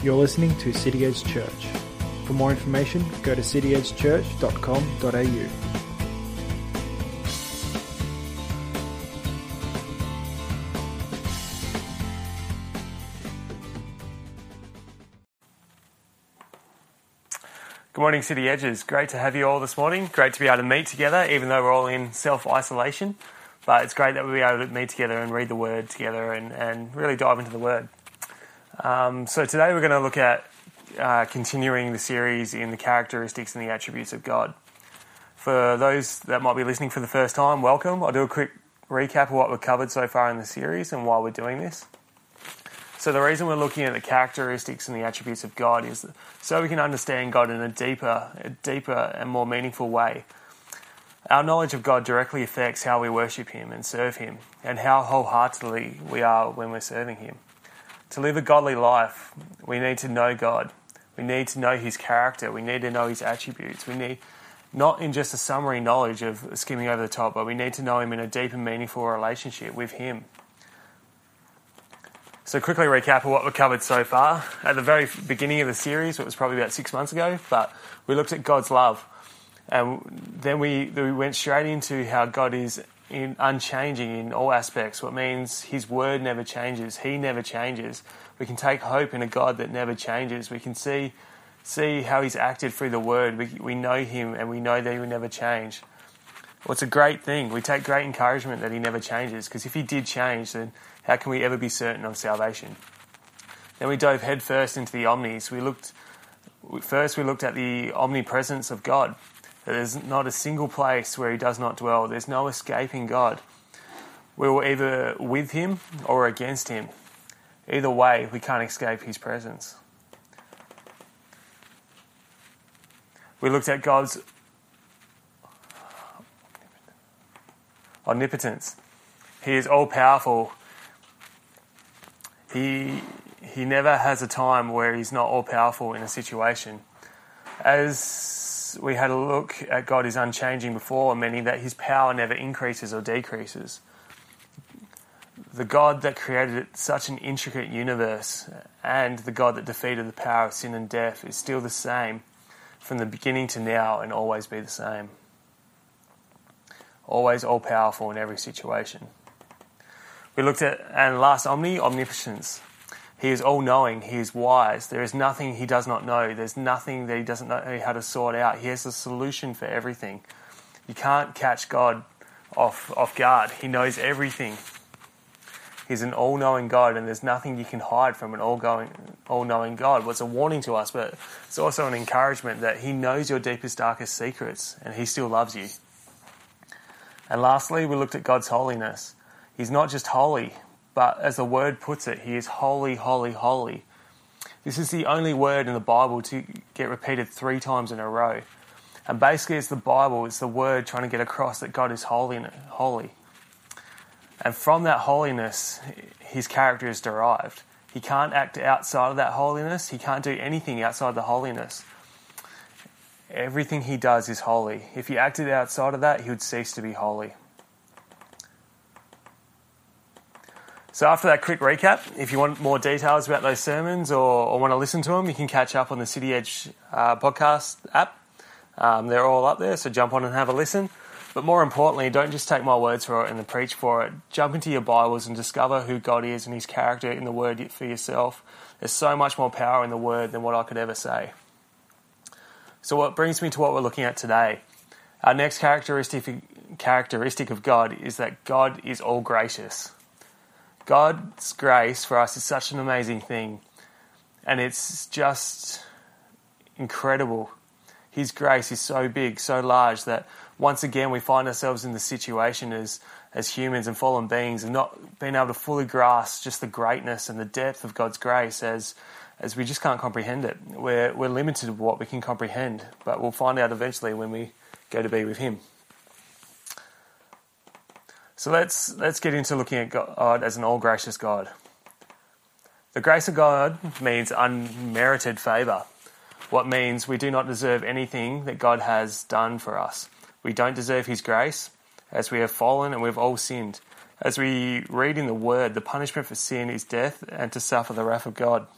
You're listening to City Edge Church. For more information, go to cityedgechurch.com.au. Good morning, City Edgers. Great to have you all this morning. Great to be able to meet together, even though we're all in self-isolation. But it's great that we'll be able to meet together and read the Word together and really dive into the Word. So today we're going to look at continuing the series in the characteristics and the attributes of God. For those that might be listening for the first time, welcome. I'll do a quick recap of what we've covered so far in the series and why we're doing this. So the reason we're looking at the characteristics and the attributes of God is so we can understand God in a deeper and more meaningful way. Our knowledge of God directly affects how we worship Him and serve Him, and how wholeheartedly we are when we're serving Him. To live a godly life, we need to know God. We need to know His character. We need to know His attributes. We need, not in just a summary knowledge of skimming over the top, but we need to know Him in a deep and meaningful relationship with Him. So quickly recap of what we've covered so far. At the very beginning of the series, it was probably about 6 months ago, but we looked at God's love. And then we went straight into how God is unchanging in all aspects, what means His word never changes, He never changes. We can take hope in a God that never changes. We can see how He's acted through the word. We know Him and we know that He will never change. Well, it's a great thing. We take great encouragement that He never changes, because if He did change, then how can we ever be certain of salvation? Then we dove headfirst into the omnis. We looked at the omnipresence of God. There's not a single place where He does not dwell. There's no escaping God. We were either with Him or against Him. Either way, we can't escape His presence. We looked at God's omnipotence. He is all-powerful. He never has a time where He's not all-powerful in a situation. As we had a look at God is unchanging before, meaning that His power never increases or decreases. The God that created such an intricate universe and the God that defeated the power of sin and death is still the same from the beginning to now and always be the same. Always all-powerful in every situation. We looked at, and last, omnipotence. He is all-knowing. He is wise. There is nothing He does not know. There's nothing that He doesn't know how to sort out. He has a solution for everything. You can't catch God off guard. He knows everything. He's an all-knowing God, and there's nothing you can hide from an all-knowing God. Well, it's a warning to us, but it's also an encouragement that He knows your deepest, darkest secrets, and He still loves you. And lastly, we looked at God's holiness. He's not just holy, but as the word puts it, He is holy, holy, holy. This is the only word in the Bible to get repeated 3 times in a row. And basically it's the Bible, it's the word trying to get across that God is holy. And from that holiness, His character is derived. He can't act outside of that holiness. He can't do anything outside the holiness. Everything He does is holy. If He acted outside of that, He would cease to be holy. So after that quick recap, if you want more details about those sermons or want to listen to them, you can catch up on the City Edge podcast app. They're all up there, so jump on and have a listen. But more importantly, don't just take my words for it and preach for it. Jump into your Bibles and discover who God is and His character in the Word for yourself. There's so much more power in the Word than what I could ever say. So what brings me to what we're looking at today. Our next characteristic of God is that God is all-gracious. God's grace for us is such an amazing thing, and it's just incredible. His grace is so big, so large, that once again we find ourselves in the situation as humans and fallen beings and not being able to fully grasp just the greatness and the depth of God's grace as we just can't comprehend it. We're limited to what we can comprehend, but we'll find out eventually when we go to be with Him. So let's get into looking at God as an all-gracious God. The grace of God means unmerited favour, what means we do not deserve anything that God has done for us. We don't deserve His grace, as we have fallen and we've all sinned. As we read in the Word, the punishment for sin is death and to suffer the wrath of God.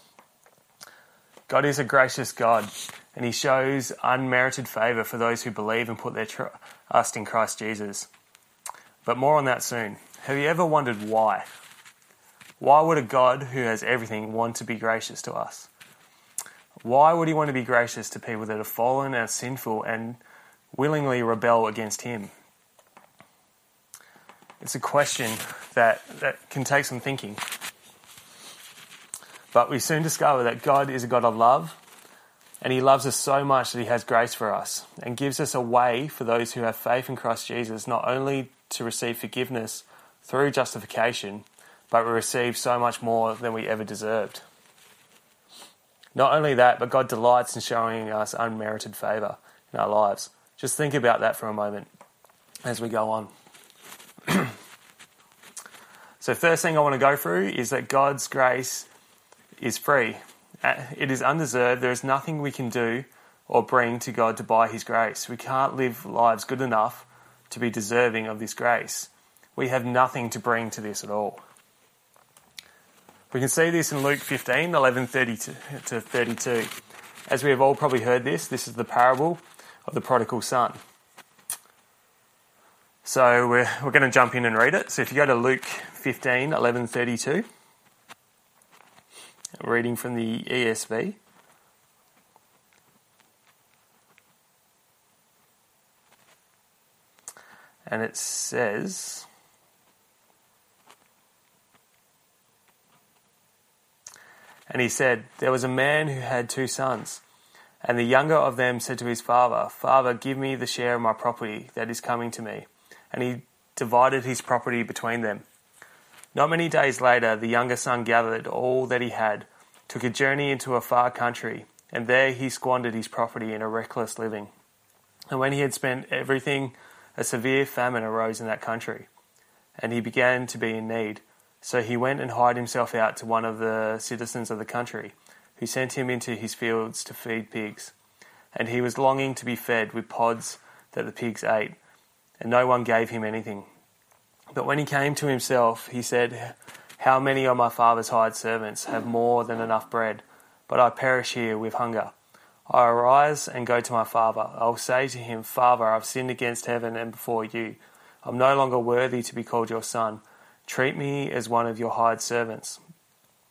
God is a gracious God, and he shows unmerited favour for those who believe and put their trust in Christ Jesus. But more on that soon. Have you ever wondered why? Why would a God who has everything want to be gracious to us? Why would he want to be gracious to people that have fallen and sinful and willingly rebel against him? It's a question that can take some thinking. But we soon discover that God is a God of love, and he loves us so much that he has grace for us and gives us a way for those who have faith in Christ Jesus not only to receive forgiveness through justification, but we receive so much more than we ever deserved. Not only that, but God delights in showing us unmerited favour in our lives. Just think about that for a moment as we go on. So first thing I want to go through is that God's grace is free. It is undeserved. There is nothing we can do or bring to God to buy his grace. We can't live lives good enough to be deserving of this grace. We have nothing to bring to this at all. We can see this in Luke 15, 11:30 to 32. As we have all probably heard this is the parable of the prodigal son. So we're going to jump in and read it. So if you go to Luke 15, 11:32, reading from the ESV. And it says, and he said, "There was a man who had two sons, and the younger of them said to his father, 'Father, give me the share of my property that is coming to me.' And he divided his property between them. Not many days later, the younger son gathered all that he had, took a journey into a far country, and there he squandered his property in a reckless living. And when he had spent everything, a severe famine arose in that country, and he began to be in need. So he went and hired himself out to one of the citizens of the country, who sent him into his fields to feed pigs. And he was longing to be fed with pods that the pigs ate, and no one gave him anything. But when he came to himself, he said, 'How many of my father's hired servants have more than enough bread, but I perish here with hunger. I arise and go to my father. I will say to him, Father, I've sinned against heaven and before you. I'm no longer worthy to be called your son. Treat me as one of your hired servants.'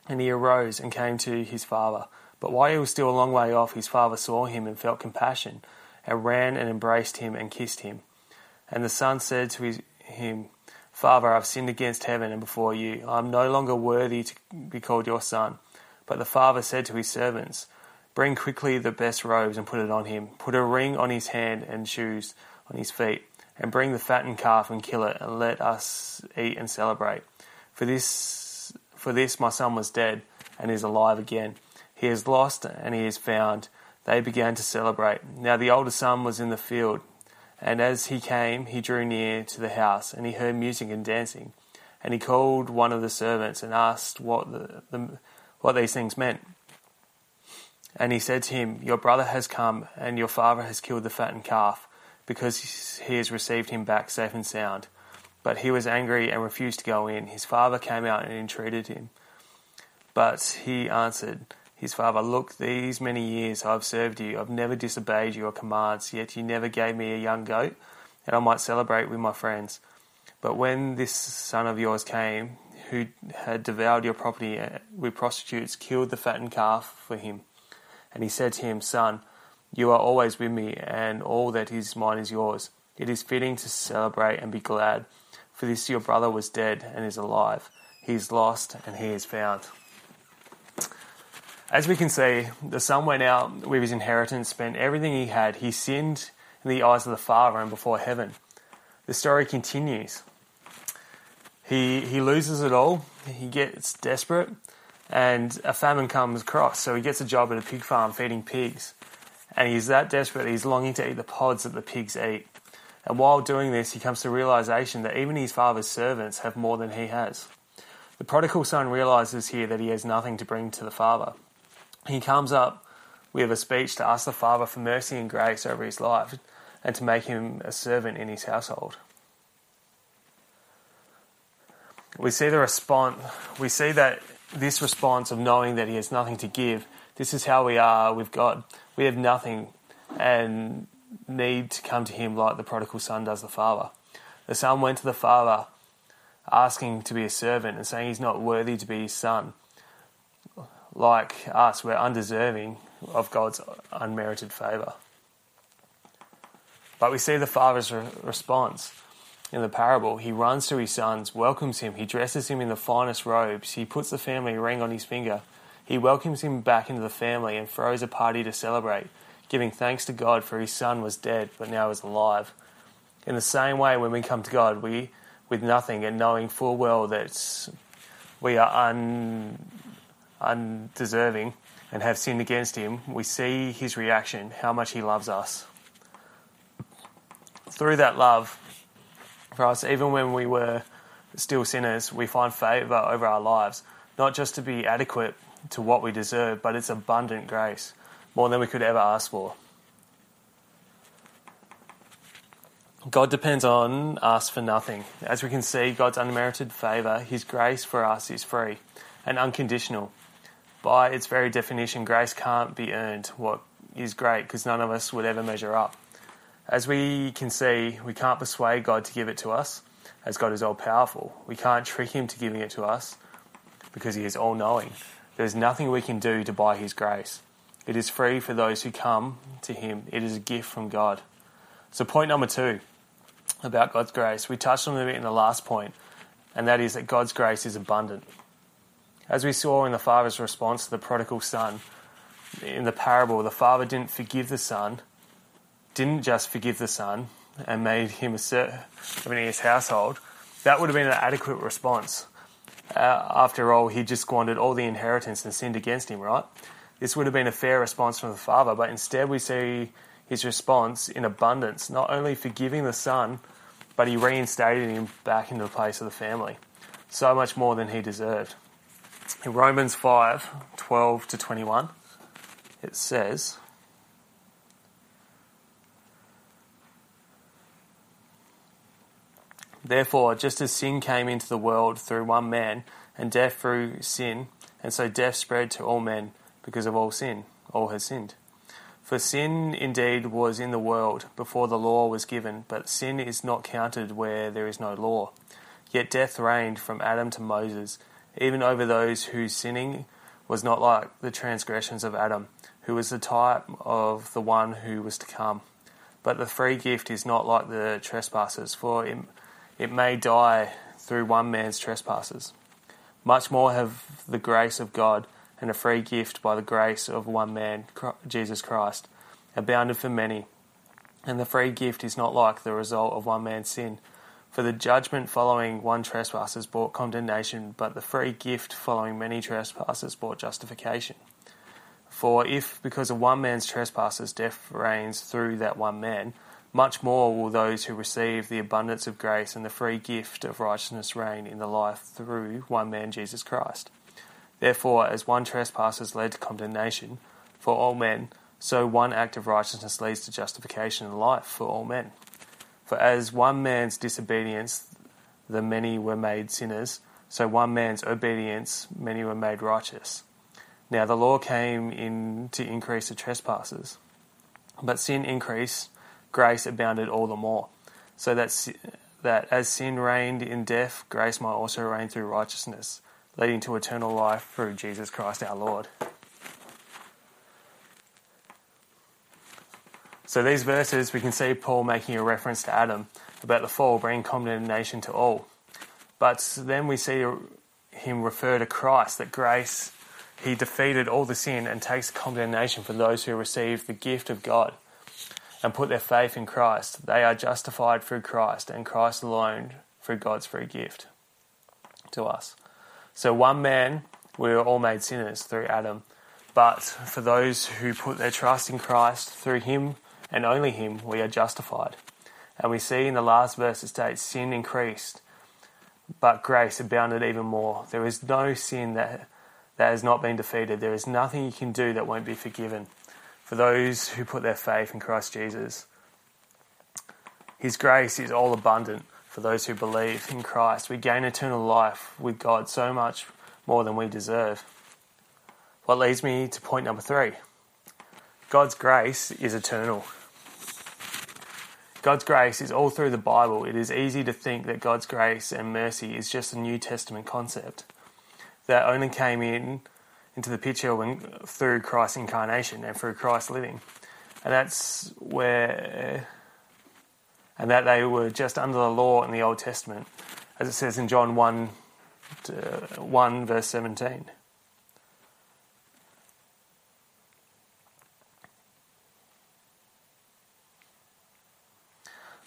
And he arose and came to his father. But while he was still a long way off, his father saw him and felt compassion, and ran and embraced him and kissed him. And the son said to him, 'Father, I've sinned against heaven and before you. I'm no longer worthy to be called your son.' But the father said to his servants, 'Bring quickly the best robes and put it on him. Put a ring on his hand and shoes on his feet. And bring the fattened calf and kill it, and let us eat and celebrate. For this my son was dead and is alive again. He is lost and he is found.' They began to celebrate. Now the older son was in the field, and as he came, he drew near to the house, and he heard music and dancing. And he called one of the servants and asked what these things meant. And he said to him, 'Your brother has come, and your father has killed the fattened calf, because he has received him back safe and sound.' But he was angry and refused to go in. His father came out and entreated him. But he answered his father, 'Look, these many years I have served you. I've never disobeyed your commands, yet you never gave me a young goat, and I might celebrate with my friends. But when this son of yours came, who had devoured your property with prostitutes, killed the fattened calf for him.' And he said to him, 'Son, you are always with me, and all that is mine is yours. It is fitting to celebrate and be glad, for this your brother was dead and is alive. He is lost and he is found.'" As we can see, the son went out with his inheritance, spent everything he had. He sinned in the eyes of the Father and before heaven. The story continues. He loses it all. He gets desperate, and a famine comes across. So he gets a job at a pig farm feeding pigs. And he's that desperate that he's longing to eat the pods that the pigs eat. And while doing this, he comes to the realisation that even his father's servants have more than he has. The prodigal son realises here that he has nothing to bring to the father. He comes up with a speech to ask the father for mercy and grace over his life and to make him a servant in his household. We see the response. We see that this response of knowing that he has nothing to give, this is how we are with God. We have nothing and need to come to him like the prodigal son does the father. The son went to the father asking to be a servant and saying he's not worthy to be his son. Like us, we're undeserving of God's unmerited favour. But we see the father's response in the parable. He runs to his sons, welcomes him, he dresses him in the finest robes, he puts the family ring on his finger, he welcomes him back into the family and throws a party to celebrate, giving thanks to God for his son was dead but now is alive. In the same way, when we come to God, we, with nothing and knowing full well that we are undeserving and have sinned against him, we see his reaction, how much he loves us. Through that love for us, even when we were still sinners, we find favour over our lives, not just to be adequate to what we deserve, but it's abundant grace, more than we could ever ask for. God depends on us for nothing. As we can see, God's unmerited favour, his grace for us is free and unconditional. By its very definition, grace can't be earned, what is great, because none of us would ever measure up. As we can see, we can't persuade God to give it to us, as God is all-powerful. We can't trick him to giving it to us, because he is all-knowing. There's nothing we can do to buy his grace. It is free for those who come to him. It is a gift from God. So point number 2 about God's grace. We touched on it in the last point, and that is that God's grace is abundant. As we saw in the father's response to the prodigal son, in the parable, the father didn't just forgive the son and made him a servant in his household. That would have been an adequate response. After all, he just squandered all the inheritance and sinned against him, right? This would have been a fair response from the father, but instead we see his response in abundance, not only forgiving the son, but he reinstated him back into the place of the family. So much more than he deserved. In Romans 5:12-21, it says, "Therefore, just as sin came into the world through one man, and death through sin, and so death spread to all men because of all sin, all has sinned. For sin indeed was in the world before the law was given, but sin is not counted where there is no law. Yet death reigned from Adam to Moses, even over those whose sinning was not like the transgressions of Adam, who was the type of the one who was to come. But the free gift is not like the trespasses, for it may die through one man's trespasses. Much more have the grace of God and a free gift by the grace of one man, Jesus Christ, abounded for many. And the free gift is not like the result of one man's sin, for the judgment following one trespass has brought condemnation, but the free gift following many trespasses brought justification. For if, because of one man's trespasses, death reigns through that one man, much more will those who receive the abundance of grace and the free gift of righteousness reign in the life through one man, Jesus Christ. Therefore, as one trespass has led to condemnation for all men, so one act of righteousness leads to justification and life for all men. For as one man's disobedience, the many were made sinners, so one man's obedience, many were made righteous. Now the law came in to increase the trespasses, but sin increased, grace abounded all the more. So that as sin reigned in death, grace might also reign through righteousness, leading to eternal life through Jesus Christ our Lord." So these verses, we can see Paul making a reference to Adam about the fall bringing condemnation to all. But then we see him refer to Christ, that grace, he defeated all the sin and takes condemnation for those who receive the gift of God and put their faith in Christ. They are justified through Christ and Christ alone through God's free gift to us. So one man, we were all made sinners through Adam. But for those who put their trust in Christ, through him, and only him, we are justified. And we see in the last verse it states, "Sin increased, but grace abounded even more." There is no sin that has not been defeated. There is nothing you can do that won't be forgiven for those who put their faith in Christ Jesus. His grace is all abundant for those who believe in Christ. We gain eternal life with God so much more than we deserve. What leads me to point number 3. God's grace is eternal. God's grace is all through the Bible. It is easy to think that God's grace and mercy is just a New Testament concept that only came into the picture through Christ's incarnation and through Christ's living. And that's that they were just under the law in the Old Testament, as it says in John 1 verse 17.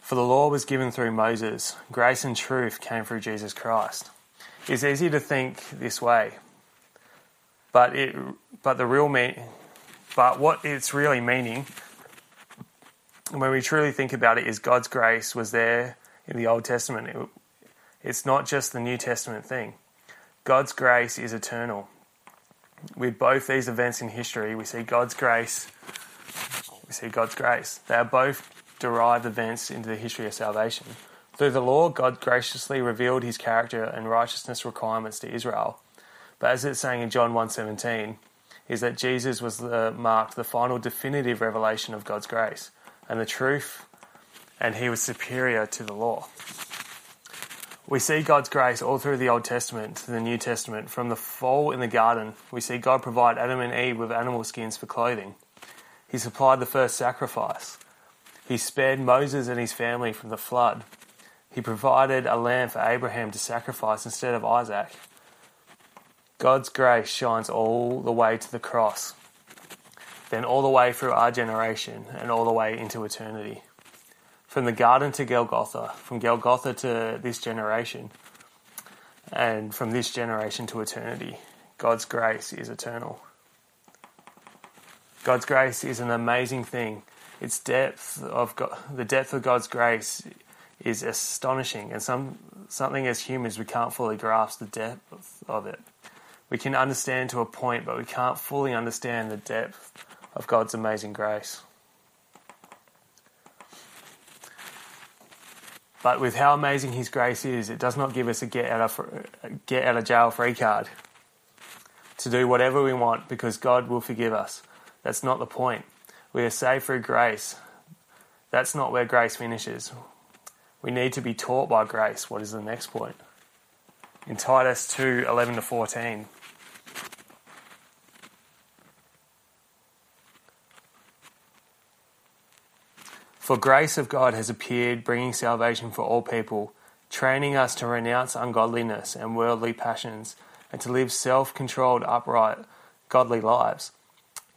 For the law was given through Moses, grace and truth came through Jesus Christ. It's easy to think this way, but what it's really meaning, when we truly think about it, is God's grace was there in the Old Testament. It's not just the New Testament thing. God's grace is eternal. With both these events in history, we see God's grace. They are both derived events into the history of salvation. Through the law, God graciously revealed his character and righteousness requirements to Israel. But as it's saying in John 1:17, is that Jesus was marked the final definitive revelation of God's grace and the truth, and he was superior to the law. We see God's grace all through the Old Testament to the New Testament. From the fall in the garden, we see God provide Adam and Eve with animal skins for clothing. He supplied the first sacrifice. He spared Moses and his family from the flood. He provided a lamb for Abraham to sacrifice instead of Isaac. God's grace shines all the way to the cross, then all the way through our generation and all the way into eternity. From the garden to Golgotha, from Golgotha to this generation, and from this generation to eternity, God's grace is eternal. God's grace is an amazing thing. Its depth of God, the depth of God's grace is astonishing, and something as humans we can't fully grasp the depth of it. We can understand to a point, but we can't fully understand the depth of God's amazing grace. But with how amazing his grace is, it does not give us a get-out-of-jail-free card to do whatever we want, because God will forgive us. That's not the point. We are saved through grace. That's not where grace finishes. We need to be taught by grace. What is the next point? In Titus 2:11-14. For grace of God has appeared, bringing salvation for all people, training us to renounce ungodliness and worldly passions, and to live self-controlled, upright, godly lives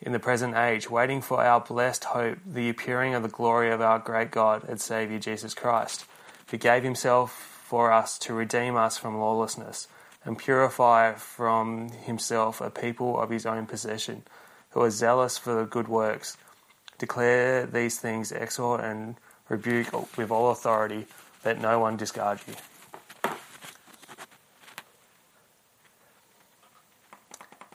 in the present age, waiting for our blessed hope, the appearing of the glory of our great God and Saviour Jesus Christ, who gave himself for us to redeem us from lawlessness and purify from himself a people of his own possession, who are zealous for the good works. Declare these things, exhort and rebuke with all authority. Let no one discard you.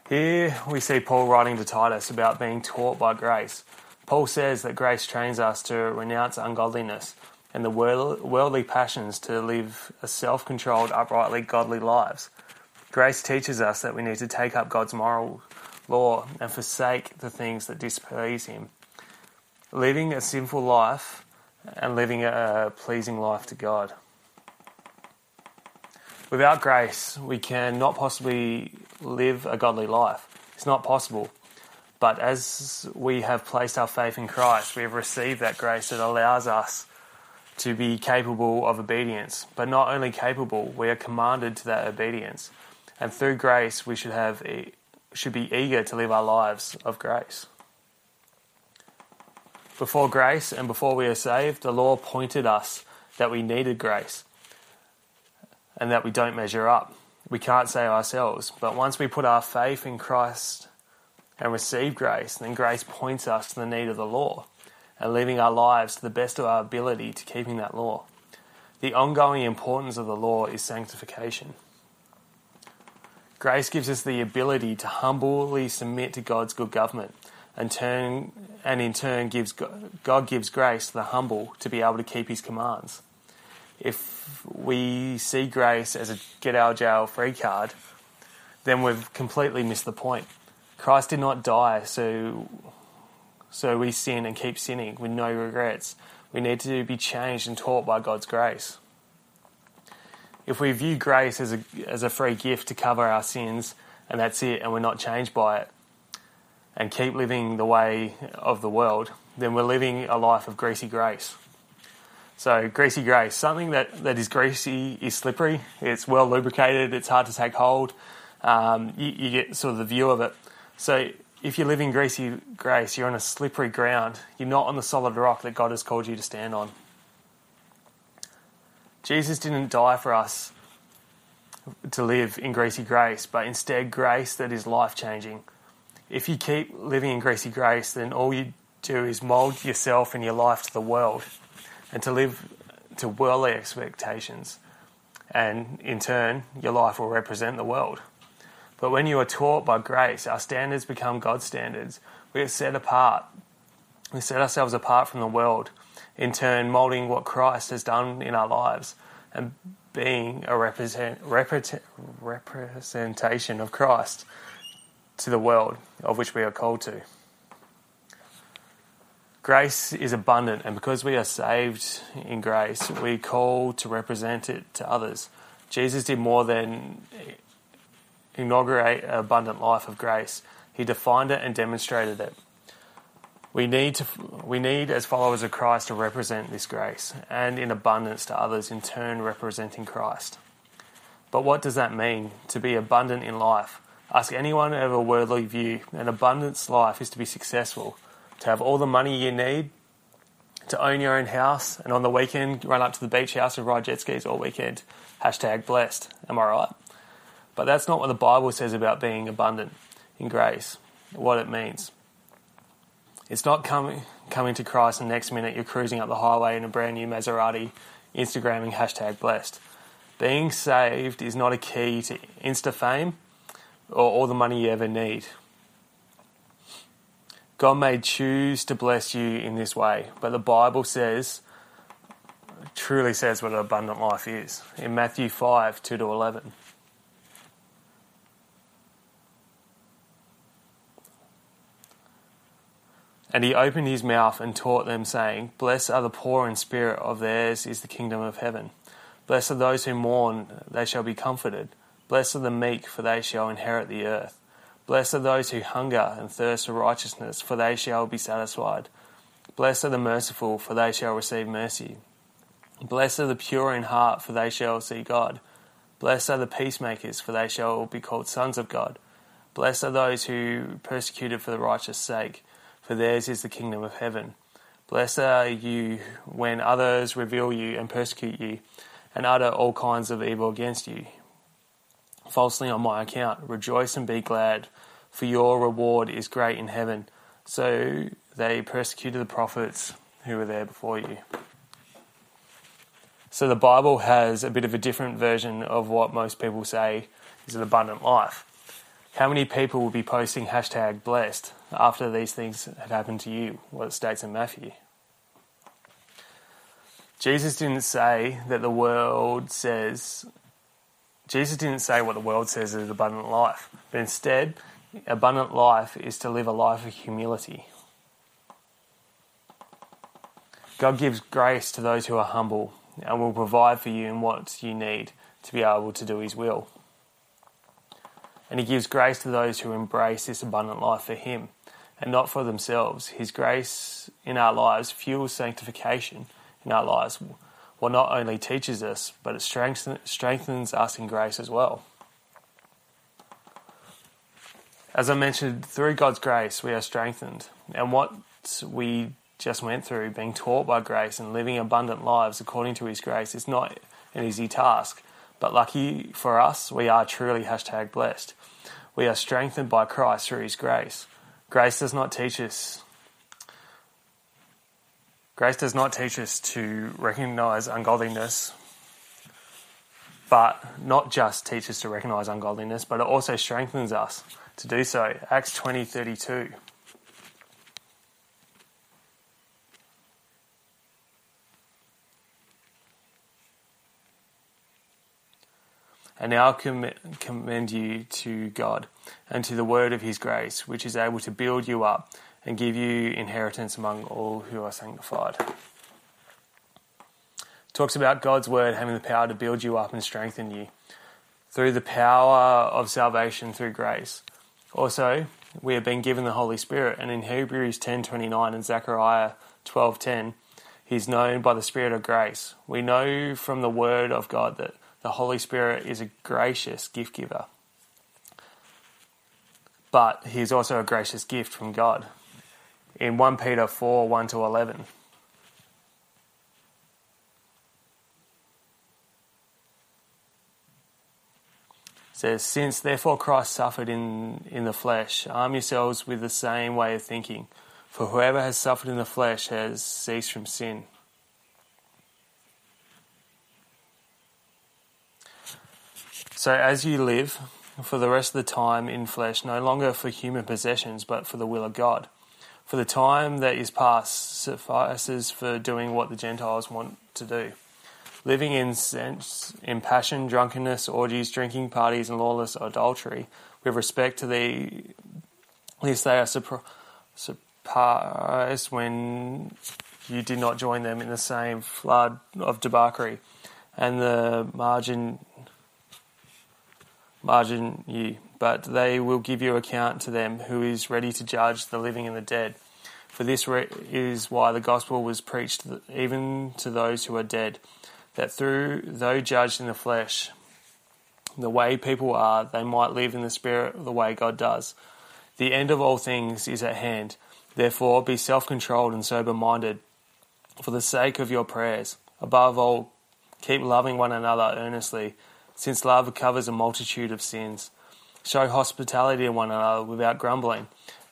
Here we see Paul writing to Titus about being taught by grace. Paul says that grace trains us to renounce ungodliness and the worldly passions, to live a self-controlled, uprightly, godly lives. Grace teaches us that we need to take up God's moral law and forsake the things that displease him, living a sinful life and living a pleasing life to God. Without grace, we cannot possibly live a godly life. It's not possible. But as we have placed our faith in Christ, we have received that grace that allows us to be capable of obedience. But not only capable, we are commanded to that obedience. And through grace, we should be eager to live our lives of grace. Before grace and before we are saved, the law pointed us that we needed grace and that we don't measure up. We can't save ourselves, but once we put our faith in Christ and receive grace, then grace points us to the need of the law and living our lives to the best of our ability to keeping that law. The ongoing importance of the law is sanctification. Grace gives us the ability to humbly submit to God's good government, and in turn God gives grace to the humble to be able to keep his commands. If we see grace as a get-out-of-jail-free card, then we've completely missed the point. Christ did not die so we sin and keep sinning with no regrets. We need to be changed and taught by God's grace. If we view grace as a free gift to cover our sins, and that's it, and we're not changed by it, and keep living the way of the world, then we're living a life of greasy grace. So greasy grace, something that is greasy is slippery, it's well lubricated, it's hard to take hold, you get sort of the view of it. So if you're living greasy grace, you're on a slippery ground, you're not on the solid rock that God has called you to stand on. Jesus didn't die for us to live in greasy grace, but instead grace that is life-changing. If you keep living in greasy grace, then all you do is mould yourself and your life to the world and to live to worldly expectations. And in turn, your life will represent the world. But when you are taught by grace, our standards become God's standards. We are set apart. We set ourselves apart from the world, in turn moulding what Christ has done in our lives and being a representation of Christ to the world of which we are called to. Grace is abundant, and because we are saved in grace, we are called to represent it to others. Jesus did more than inaugurate an abundant life of grace. He defined it and demonstrated it. We need, as followers of Christ, to represent this grace and in abundance to others, in turn representing Christ. But what does that mean, to be abundant in life? Ask anyone of a worldly view. An abundance life is to be successful, to have all the money you need, to own your own house, and on the weekend run up to the beach house and ride jet skis all weekend. Hashtag blessed, am I right? But that's not what the Bible says about being abundant in grace, what it means. It's not coming to Christ and the next minute you're cruising up the highway in a brand new Maserati, Instagramming hashtag blessed. Being saved is not a key to Insta fame or all the money you ever need. God may choose to bless you in this way, but the Bible truly says what an abundant life is. In Matthew 5, 2-11. And he opened his mouth and taught them, saying, Blessed are the poor in spirit, of theirs is the kingdom of heaven. Blessed are those who mourn, they shall be comforted. Blessed are the meek, for they shall inherit the earth. Blessed are those who hunger and thirst for righteousness, for they shall be satisfied. Blessed are the merciful, for they shall receive mercy. Blessed are the pure in heart, for they shall see God. Blessed are the peacemakers, for they shall be called sons of God. Blessed are those who are persecuted for the righteous' sake, for theirs is the kingdom of heaven. Blessed are you when others revile you and persecute you, and utter all kinds of evil against you falsely on my account. Rejoice and be glad, for your reward is great in heaven. So they persecuted the prophets who were there before you. So the Bible has a bit of a different version of what most people say is an abundant life. How many people will be posting hashtag blessed after these things had happened to you? What it states in Matthew. Jesus didn't say what the world says is abundant life, but instead, abundant life is to live a life of humility. God gives grace to those who are humble and will provide for you in what you need to be able to do his will. And he gives grace to those who embrace this abundant life for him and not for themselves. His grace in our lives fuels sanctification in our lives. Well, not only teaches us, but it strengthens us in grace as well. As I mentioned, through God's grace, we are strengthened. And what we just went through, being taught by grace and living abundant lives according to his grace, is not an easy task. But lucky for us, we are truly hashtag blessed. We are strengthened by Christ through his grace. Grace does not teach us to recognise ungodliness, but not just teach us to recognise ungodliness, but it also strengthens us to do so. Acts 20:32. And now I commend you to God and to the word of his grace, which is able to build you up and give you inheritance among all who are sanctified. Talks about God's word having the power to build you up and strengthen you through the power of salvation through grace. Also, we have been given the Holy Spirit, and in Hebrews 10:29 and Zechariah 12:10, he's known by the Spirit of grace. We know from the word of God that the Holy Spirit is a gracious gift giver, but he is also a gracious gift from God. In 1 Peter 4, 1 to 11. It says, since therefore Christ suffered in the flesh, arm yourselves with the same way of thinking, for whoever has suffered in the flesh has ceased from sin. So as you live for the rest of the time in flesh, no longer for human possessions, but for the will of God. For the time that is past suffices for doing what the Gentiles want to do. Living in passion, drunkenness, orgies, drinking parties, and lawless adultery, with respect to lest they are surprised when you did not join them in the same flood of debauchery, and the margin you. But they will give you account to them who is ready to judge the living and the dead. For this is why the gospel was preached even to those who are dead, that through, though judged in the flesh, the way people are, they might live in the spirit the way God does. The end of all things is at hand. Therefore, be self-controlled and sober-minded for the sake of your prayers. Above all, keep loving one another earnestly, since love covers a multitude of sins. Show hospitality to one another without grumbling.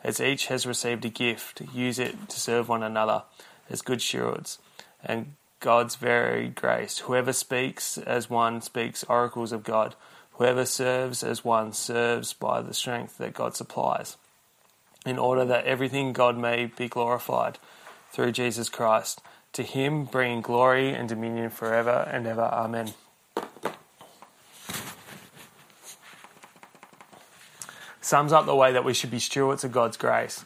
As each has received a gift, use it to serve one another as good stewards and God's varied grace. Whoever speaks as one speaks oracles of God. Whoever serves as one serves by the strength that God supplies, in order that everything God may be glorified through Jesus Christ. To him bringing glory and dominion forever and ever. Amen. Sums up the way that we should be stewards of God's grace.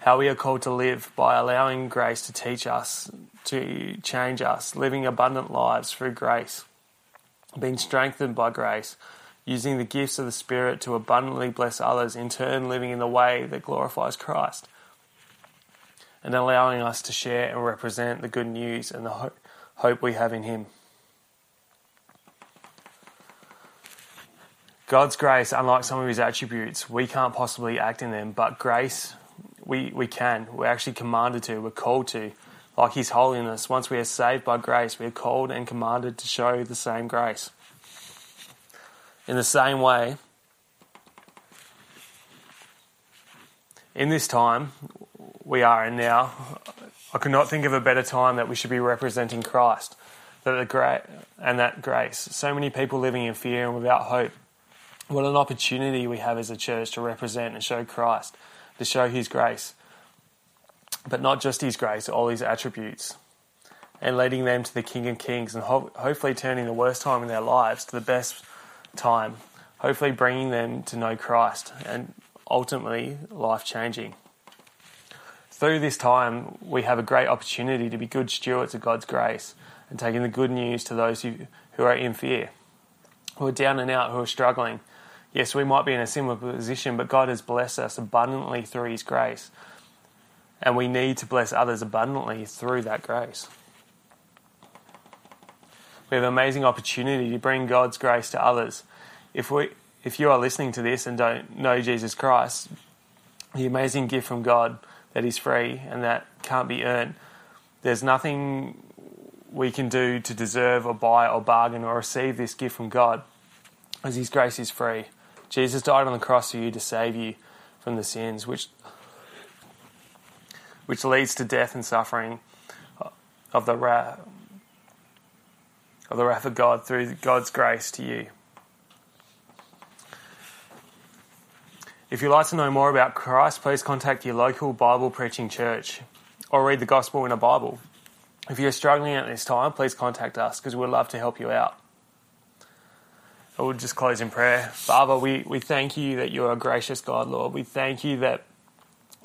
How we are called to live by allowing grace to teach us, to change us, living abundant lives through grace, being strengthened by grace, using the gifts of the Spirit to abundantly bless others, in turn living in the way that glorifies Christ, and allowing us to share and represent the good news and the hope we have in him. God's grace, unlike some of his attributes, we can't possibly act in them, but grace, we can. We're actually commanded to. We're called to. Like his holiness, once we are saved by grace, we are called and commanded to show the same grace. In the same way, in this time we are in now, I could not think of a better time that we should be representing Christ, that grace. So many people living in fear and without hope. What an opportunity we have as a church to represent and show Christ, to show his grace. But not just his grace, all his attributes. And leading them to the King of Kings, and hopefully turning the worst time in their lives to the best time. Hopefully bringing them to know Christ and ultimately life-changing. Through this time, we have a great opportunity to be good stewards of God's grace and taking the good news to those who are in fear, who are down and out, who are struggling. Yes, we might be in a similar position, but God has blessed us abundantly through his grace. And we need to bless others abundantly through that grace. We have an amazing opportunity to bring God's grace to others. If you are listening to this and don't know Jesus Christ, the amazing gift from God that is free and that can't be earned, there's nothing we can do to deserve or buy or bargain or receive this gift from God, as his grace is free. Jesus died on the cross for you to save you from the sins which leads to death and suffering of the wrath of God through God's grace to you. If you'd like to know more about Christ, please contact your local Bible preaching church or read the gospel in a Bible. If you're struggling at this time, please contact us because we'd love to help you out. I will just close in prayer. Father, we thank you that you are a gracious God, Lord. We thank you that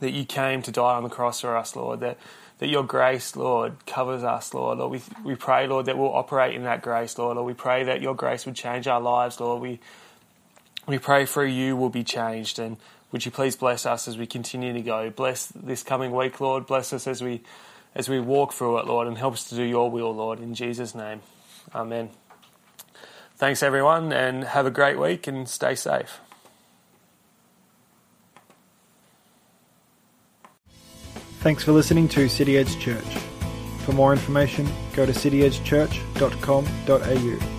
you came to die on the cross for us, Lord, that your grace, Lord, covers us, Lord. Lord, we pray, Lord, that we'll operate in that grace, Lord. Lord, we pray that your grace would change our lives, Lord. We pray through you we'll be changed. And would you please bless us as we continue to go? Bless this coming week, Lord. Bless us as we walk through it, Lord, and help us to do your will, Lord. In Jesus' name, amen. Thanks, everyone, and have a great week and stay safe. Thanks for listening to City Edge Church. For more information, go to cityedgechurch.com.au.